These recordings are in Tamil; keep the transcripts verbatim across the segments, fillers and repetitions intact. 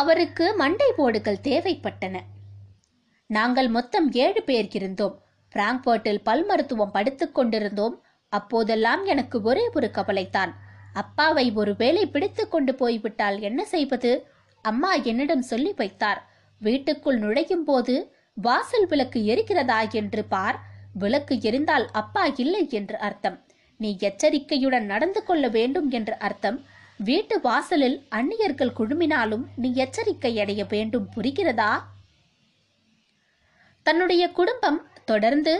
அவருக்கு மண்டை போடுகள் தேவைப்பட்டன. நாங்கள் மொத்தம் ஏழு பேர் இருந்தோம். பிராங்க்பர்ட்டில் பல் மருத்துவம் படித்துக் கொண்டிருந்தோம். அப்போதெல்லாம் எனக்கு ஒரே ஒரு கவலைத்தான். அப்பாவை ஒருவேளை பிடித்து கொண்டு போய்விட்டால் என்ன செய்வது? அம்மா என்னிடம் சொல்லி வைத்தார், வீட்டுக்குள் நுழையும் போது வாசல் விளக்கு எரிக்கிறதா என்று பார், விளக்கு எரிந்தால் அப்பா இல்லை என்று அர்த்தம், நீ எச்சரிக்கையுடன் நடந்து கொள்ள வேண்டும் என்று அர்த்தம், வீட்டு வாசலில் அந்நியர்கள் குழுமினாலும் நீ எச்சரிக்கை அடைய வேண்டும், புரிகிறதா? தன்னுடைய குடும்பம் தொடர்ந்து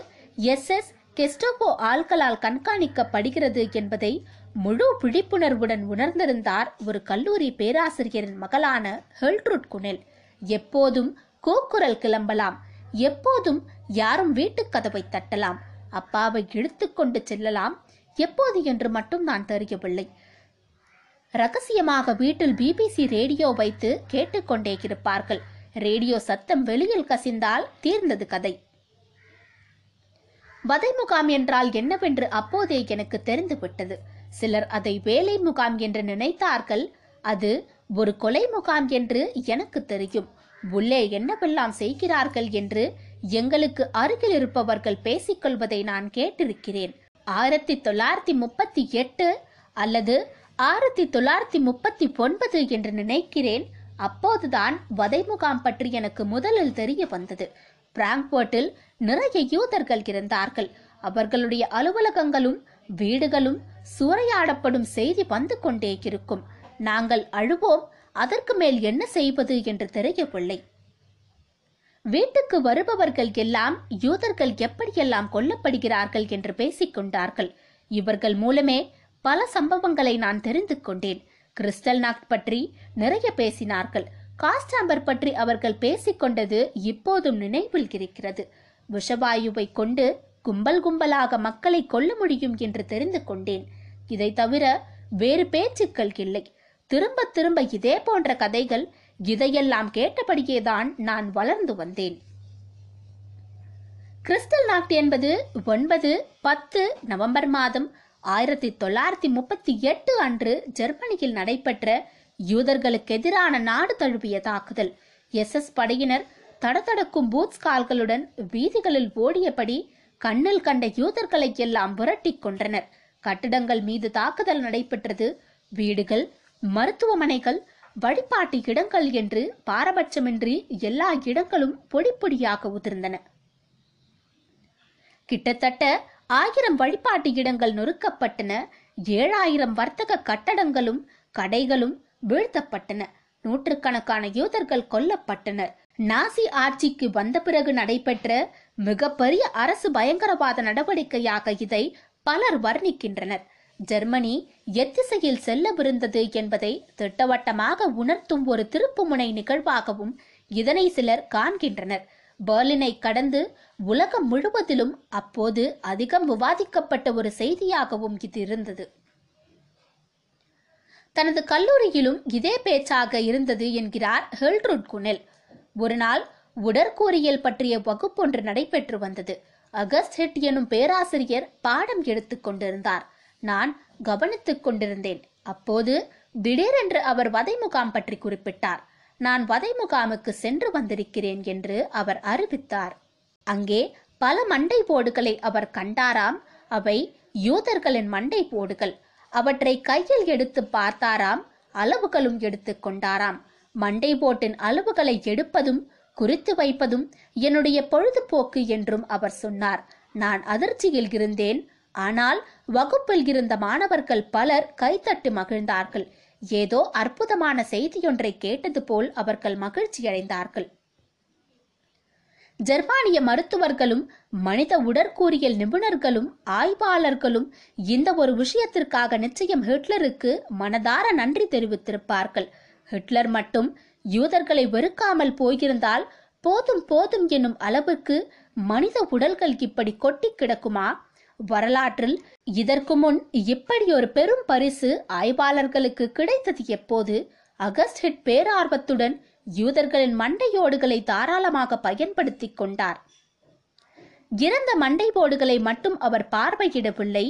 எஸ் எஸ் கெஸ்டோபோ ஆள்களால் கண்காணிக்கப்படுகிறது என்பதை முழு விழிப்புணர்வுடன் உணர்ந்திருந்தார் ஒரு கல்லூரி பேராசிரியரின் மகளான ஹில்ட்ரூட் குனில். எப்போதும் கூக்குரல் கிளம்பலாம், எப்போதும் யாரும் வீட்டு கதவை தட்டலாம், அப்பாவை இழுத்து கொண்டு செல்லலாம், எப்போது என்று மட்டும் நான் தெரியவில்லை. ரகசியமாக வீட்டில் பிபிசி ரேடியோ வைத்து கேட்டுக்கொண்டே இருப்பார்கள். ரேடியோ சத்தம் வெளியில் கசிந்தால் தீர்ந்தது கதை. வதை முகாம் என்றால் என்னவென்று அப்போதே எனக்கு தெரிந்துவிட்டது. சிலர் அதை வேலை முகாம் என்று நினைத்தார்கள், அது ஒரு கொலை முகாம் என்று எனக்கு தெரியும். உள்ளே என்னவெல்லாம் செய்கிறார்கள் என்று எங்களுக்கு அருகில் இருப்பவர்கள் பேசிக்கொள்வதை நான் கேட்டிருக்கிறேன். ஆயிரத்தி தொள்ளாயிரத்தி முப்பத்தி எட்டு அல்லது ஆயிரத்தி தொள்ளாயிரத்தி முப்பத்தி ஒன்பது என்று நினைக்கிறேன். அப்போதுதான் வதை முகாம் பற்றி எனக்கு முதலில் தெரிய வந்தது. பிராங்க்பர்ட்டில் நிறைய யூதர்கள் இருந்தார்கள். அவர்களுடைய அலுவலகங்களும் வீடுகளும் சூறையாடப்படும் செய்தி வந்து கொண்டே இருக்கும். நாங்கள் அழுவோம், அதற்கு மேல் என்ன செய்வது என்று தெரியவில்லை. வீட்டுக்கு வருபவர்கள் எல்லாம் யூதர்கள் எப்படியெல்லாம் கொல்லப்படுகிறார்கள் என்று பேசிக்கொண்டார்கள். இவர்கள் மூலமே பல சம்பவங்களை நான் தெரிந்து கொண்டேன். கிறிஸ்டல்நாக்ட் பற்றி நிறைய பேசினார்கள். காஸ்டாம்பர் பற்றி அவர்கள் பேசிக்கொண்டது இப்போதும் நினைவில் இருக்கிறது. விஷவாயுவை கொண்டு கும்பல் கும்பலாக மக்களை கொல்ல முடியும் என்று தெரிந்து கொண்டேன். இதை தவிர வேறு பேச்சுக்கள் இல்லை. திரும்ப திரும்ப இதே போன்ற கதைகள். இதையெல்லாம் கேட்டபடியேதான் நான் வளர்ந்து வந்தேன். கிறிஸ்டல்நாக்ட் என்பது ஒன்பது பத்து நவம்பர் மாதம் ஆயிரத்தி தொள்ளாயிரத்தி முப்பத்தி எட்டு அன்று ஜெர்மனியில் நடைபெற்ற யூதர்களுக்கு எதிரான நாடு தழுவிய தாக்குதல். எஸ் எஸ் படையினர் தடதடக்கும் பூட்ஸ் கால்களுடன் வீதிகளில் ஓடியபடி கண்ணில் கண்ட யூதர்களை எல்லாம் புரட்டி கொன்றனர். கட்டிடங்கள் மீது தாக்குதல் நடைபெற்றது. வீடுகள், மருத்துவமனைகள், வழிபாட்டு இடங்கள் என்று பாரபட்சமின்றி எல்லா இடங்களும் பொடி பொடியாக உதிர்ந்தன. கிட்டத்தட்ட ஆயிரம் வழிபாட்டு இடங்கள் நொறுக்கப்பட்டன. ஏழாயிரம் வர்த்தக கட்டடங்களும் கடைகளும் வீழ்த்தப்பட்டன. நூற்றுக்கணக்கான யூதர்கள் கொல்லப்பட்டனர். நாசி ஆட்சிக்கு வந்த பிறகு நடைபெற்ற மிகப்பெரிய அரசு பயங்கரவாத நடவடிக்கையாக இதை பலர் வர்ணிக்கின்றனர். ஜெர்மனி எத்திசையில் செல்லவிருந்தது என்பதை திட்டவட்டமாக உணர்த்தும் ஒரு திருப்புமுனை நிகழ்வாகவும் இதனை சிலர் காண்கின்றனர். பெர்லினை கடந்து உலகம் முழுவதிலும் அப்போது அதிகம் விவாதிக்கப்பட்ட ஒரு செய்தியாகவும் இது இருந்தது. தனது கல்லூரியிலும் இதே பேச்சாக இருந்தது என்கிறார் ஹில்ட்ரூட் குனில். ஒரு நாள் உடற்கூறியல் பற்றிய வகுப்பொன்று நடைபெற்று வந்தது. அகஸ்ட் ஹிட் எனும் பேராசிரியர் பாடம் எடுத்துக் கொண்டிருந்தார். நான் கவனித்துக் கொண்டிருந்தேன். அப்போது திடீரென்று அவர் வதை முகாம் பற்றி குறிப்பிட்டார். நான் வதை முகாமுக்கு சென்று வந்திருக்கிறேன் என்று அவர் அறிவித்தார். அங்கே பல மண்டை போடுகளை அவர் கண்டாராம். அவை யூதர்களின் மண்டை போடுகள். அவற்றை கையில் எடுத்து பார்த்தாராம். அளவுகளும் எடுத்து கொண்டாராம். மண்டை போட்டின் அளவுகளை எடுப்பதும் குறித்து வைப்பதும் என்னுடைய பொழுதுபோக்கு என்றும் அவர் சொன்னார். நான் அதிர்ச்சியில் இருந்தேன். ஆனால் வகுப்பில் இருந்த மாணவர்கள் பலர் கைத்தட்டு மகிழ்ந்தார்கள். ஏதோ அற்புதமான செய்தியொன்றை கேட்டது போல் அவர்கள் மகிழ்ச்சியடைந்தார்கள். ஜெர்மானிய மருத்துவர்களும் மனித உடற்கூறியல் நிபுணர்களும் ஆய்வாளர்களும் இந்த ஒரு விஷயத்திற்காக நிச்சயம் ஹிட்லருக்கு மனதார நன்றி தெரிவித்திருப்பார்கள். ஹிட்லர் மட்டும் யூதர்களை வெறுக்காமல் போயிருந்தால் போதும் போதும் என்னும் அளவுக்கு மனித உடல்கள் இப்படி கொட்டி கிடக்குமா? வரலாற்றில் இதற்கு முன் இப்படி ஒரு பெரும் பரிசு ஆய்வாளர்களுக்கு கிடைத்தது எப்போது? அகஸ்ட் ஹிட் பேரார்வத்துடன் யூதர்களின் மண்டையோடுகளை தாராளமாக பயன்படுத்தி கொண்டார். இறந்த மண்டை போடுகளை மட்டும் அவர் பார்வையிடவில்லை,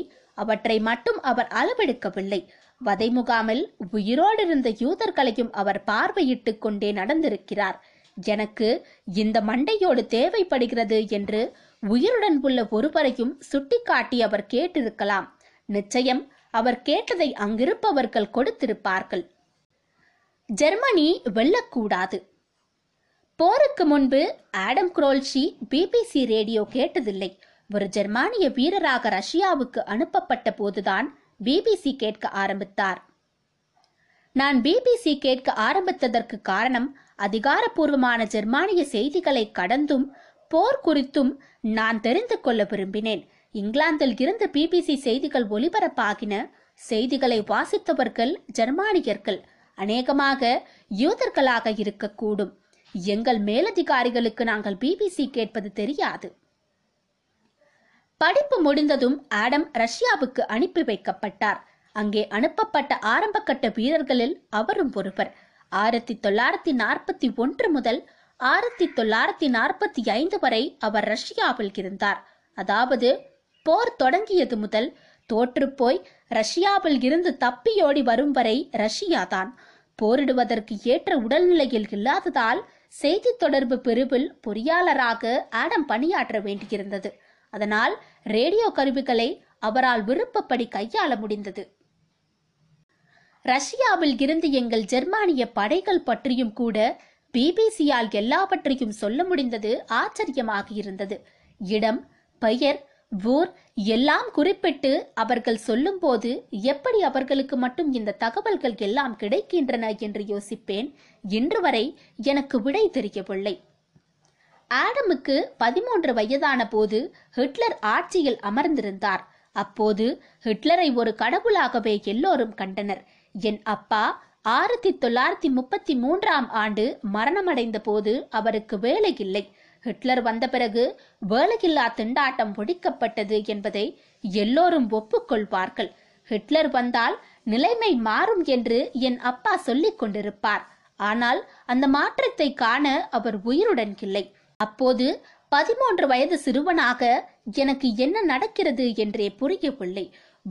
அவற்றை மட்டும் அவர் அளவெடுக்கவில்லை, வதை முகாமில் உயிரோடு இருந்த யூதர்களையும் அவர் பார்வையிட்டு கொண்டே நடந்திருக்கிறார். எனக்கு இந்த மண்டையோடு தேவைப்படுகிறது என்று உயிருடன் உள்ள ஒருவரையும் சுட்டிக்காட்டி அவர் கேட்டிருக்கலாம். நிச்சயம் அவர் கேட்டதை அங்கிருப்பவர்கள் கொடுத்திருப்பார்கள். ஜெர்மனி வெல்லக்கூடாது. போருக்கு முன்பு ஆடம் குரோல்சி பிபிசி ரேடியோ கேட்டதில்லை. ஒரு ஜெர்மானிய வீரராக ரஷ்யாவுக்கு அனுப்பப்பட்ட போதுதான் பிபிசி கேட்க ஆரம்பித்தார். நான் பிபிசி கேட்க ஆரம்பித்ததற்கு காரணம், அதிகாரப்பூர்வமான ஜெர்மானிய செய்திகளை கடந்தும் போர் குறித்தும் நான் தெரிந்து கொள்ள விரும்பினேன். இங்கிலாந்தில் இருந்து பிபிசி செய்திகள் ஒலிபரப்பாகின. செய்திகளை வாசித்தவர்கள் ஜெர்மானியர்கள், அநேகமாக யூதர்களாக இருக்கக்கூடும். எங்கள் மேலதிகாரிகளுக்கு நாங்கள் பிபிசி கேட்பது தெரியாது. படிப்பு முடிந்ததும் ஆடம் ரஷ்யாவுக்கு அனுப்பி வைக்கப்பட்டார். அங்கே அனுப்பப்பட்ட ஆரம்பகட்ட வீரர்களில் அவரும் ஒருவர். ஆயிரத்தி தொள்ளாயிரத்தி நாற்பத்தி ஒன்று முதல் ஆயிரத்தி தொள்ளாயிரத்தி நாற்பத்தி ஐந்து வரை அவர் ரஷ்யாவில் இருந்தார். அதாவது போர் தொடங்கியது முதல் தோற்றுப்போய் ரஷ்யாவில் இருந்து தப்பியோடி வரும் வரை ரஷ்யாதான். போரிடுவதற்கு ஏற்ற உடல்நிலையில் இல்லாததால் செய்தி தொடர்பு பிரிவில் பொறியாளராக ஆடம் பணியாற்ற வேண்டியிருந்தது. அதனால் ரேடியோ கருவிகளை அவரால் விருப்பப்படி கையாள முடிந்தது. ரஷ்யாவில் இருந்து எங்கள் ஜெர்மானிய படைகள் பற்றியும் கூட பிபிசியால் எல்லாவற்றையும் சொல்ல முடிந்தது. ஆச்சரியமாக இருந்தது. இடம், பெயர், ஊர் எல்லாம் குறிப்பிட்டு அவர்கள் சொல்லும் போது எப்படி அவர்களுக்கு மட்டும் இந்த தகவல்கள் எல்லாம் கிடைக்கின்றன என்று யோசிப்பேன். இன்று வரை எனக்கு விடை தெரியவில்லை. ஆடமுக்கு பதிமூன்று வயதான போது ஹிட்லர் ஆட்சியில் அமர்ந்திருந்தார். அப்போது ஹிட்லரை ஒரு கடவுளாகவே எல்லோரும் கண்டனர். என் அப்பா ஆயிரத்தி தொள்ளாயிரத்தி முப்பத்தி மூன்றாம் ஆண்டு மரணமடைந்த போது அவருக்கு வேலை இல்லை. ஹிட்லர் வந்த பிறகு வேலையில்லா திண்டாட்டம் ஒழிக்கப்பட்டது என்பதை எல்லோரும் ஒப்புக்கொள்வார்கள். ஹிட்லர் வந்தால் நிலைமை மாறும் என்று என் அப்பா சொல்லிக் கொண்டிருப்பார். ஆனால் அந்த மாற்றத்தை காண அவர் உயிருடன் இல்லை. அப்போது பதிமூன்று வயது சிறுவனாக எனக்கு என்ன நடக்கிறது என்றே புரியவில்லை.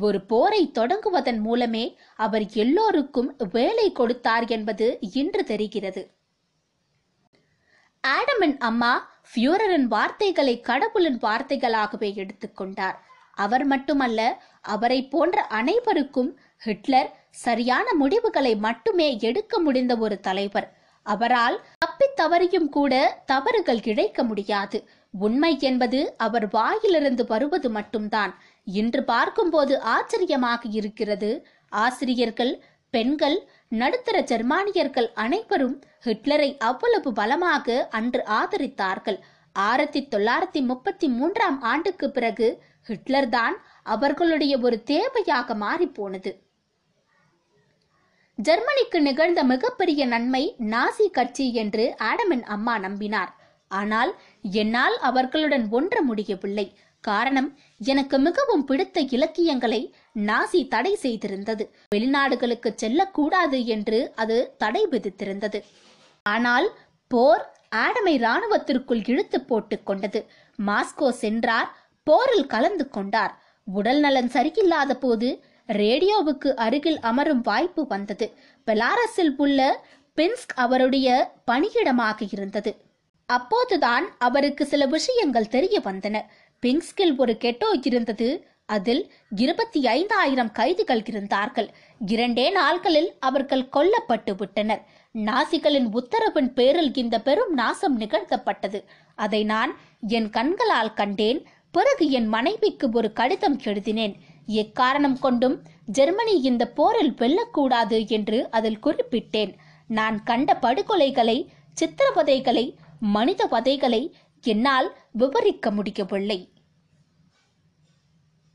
ஒரு போரை தொடங்குவதன் மூலமே அவர் எல்லோருக்கும் வேலை கொடுத்தார் என்பது இன்று தெரிகிறது. ஆடமின் அம்மா ஃபியூரரின் வார்த்தைகளை கடவுளின் வார்த்தைகளாகவே எடுத்துக்கொண்டார். அவர் மட்டுமல்ல, அவரை போன்ற அனைவருக்கும் ஹிட்லர் சரியான முடிவுகளை மட்டுமே எடுக்க முடிந்த ஒரு தலைவர். அவரால் தப்பி தவறியும் கூட தவறுகள் இழைக்க முடியாது. உண்மை என்பது அவர் வாயிலிருந்து வருவது மட்டும்தான். இன்று பார்க்கும்போது ஆச்சரியமாக இருக்கிறது. ஆசிரியர்கள், பெண்கள், நடுத்தர ஜெர்மானியர்கள் அனைவரும் ஹிட்லரை அவ்வளவு பலமாக அன்று ஆதரித்தார்கள். ஆயிரத்தி தொள்ளாயிரத்தி முப்பத்தி மூன்றாம் ஆண்டுக்கு பிறகு ஹிட்லர் தான் அவர்களுடைய ஒரு தேவையாக மாறிப்போனது. ஜெர்மனிக்கு நிகழ்ந்த மிகப்பெரிய நன்மை நாசி கட்சி என்று ஆடமின் அம்மா நம்பினார். ஆனால் என்னால் அவர்களுடன் ஒன்ற முடியவில்லை. காரணம், எனக்கு மிகவும் பிடித்த இலக்கியங்களை நாசி தடை செய்திருந்தது. வெளிநாடுகளுக்கு செல்லக்கூடாது என்று அது தடை விதித்திருந்தது. ஆனால் போர் ஆடமை இராணுவத்திற்குள் இழுத்து போட்டு கொண்டது. மாஸ்கோ சென்றார். போரில் கலந்து கொண்டார். உடல் நலன் சரியில்லாத போது ரேடியோவுக்கு அருகில் அமரும் வாய்ப்பு வந்தது. பெலாரஸில் உள்ள பின்ஸ்க் அவருடைய பணியிடமாக இருந்தது. அப்போதுதான் அவருக்கு சில விஷயங்கள் தெரிய வந்தன. பின்ஸ்கில் ஒரு கெட்டோ இருந்தது. அதில் இருபத்தி ஐந்தாயிரம் கைதிகள் இருந்தார்கள். இரண்டே நாட்களில் அவர்கள் கொல்லப்பட்டு விட்டனர். நாசிகளின் உத்தரவின் பேரில் இந்த பெரும் நாசம் நிகழ்த்தப்பட்டது. அதை நான் என் கண்களால் கண்டேன். பிறகு என் மனைவிக்கு ஒரு கடிதம் எழுதினேன். எக்காரணம் கொண்டும் ஜெர்மனி இந்த போரில் வெல்லக்கூடாது என்று அதில் குறிப்பிட்டேன். நான் கண்ட படுகொலைகளை, சித்திரவதைகளை, மனித வதைகளை என்னால் விவரிக்க முடியவில்லை.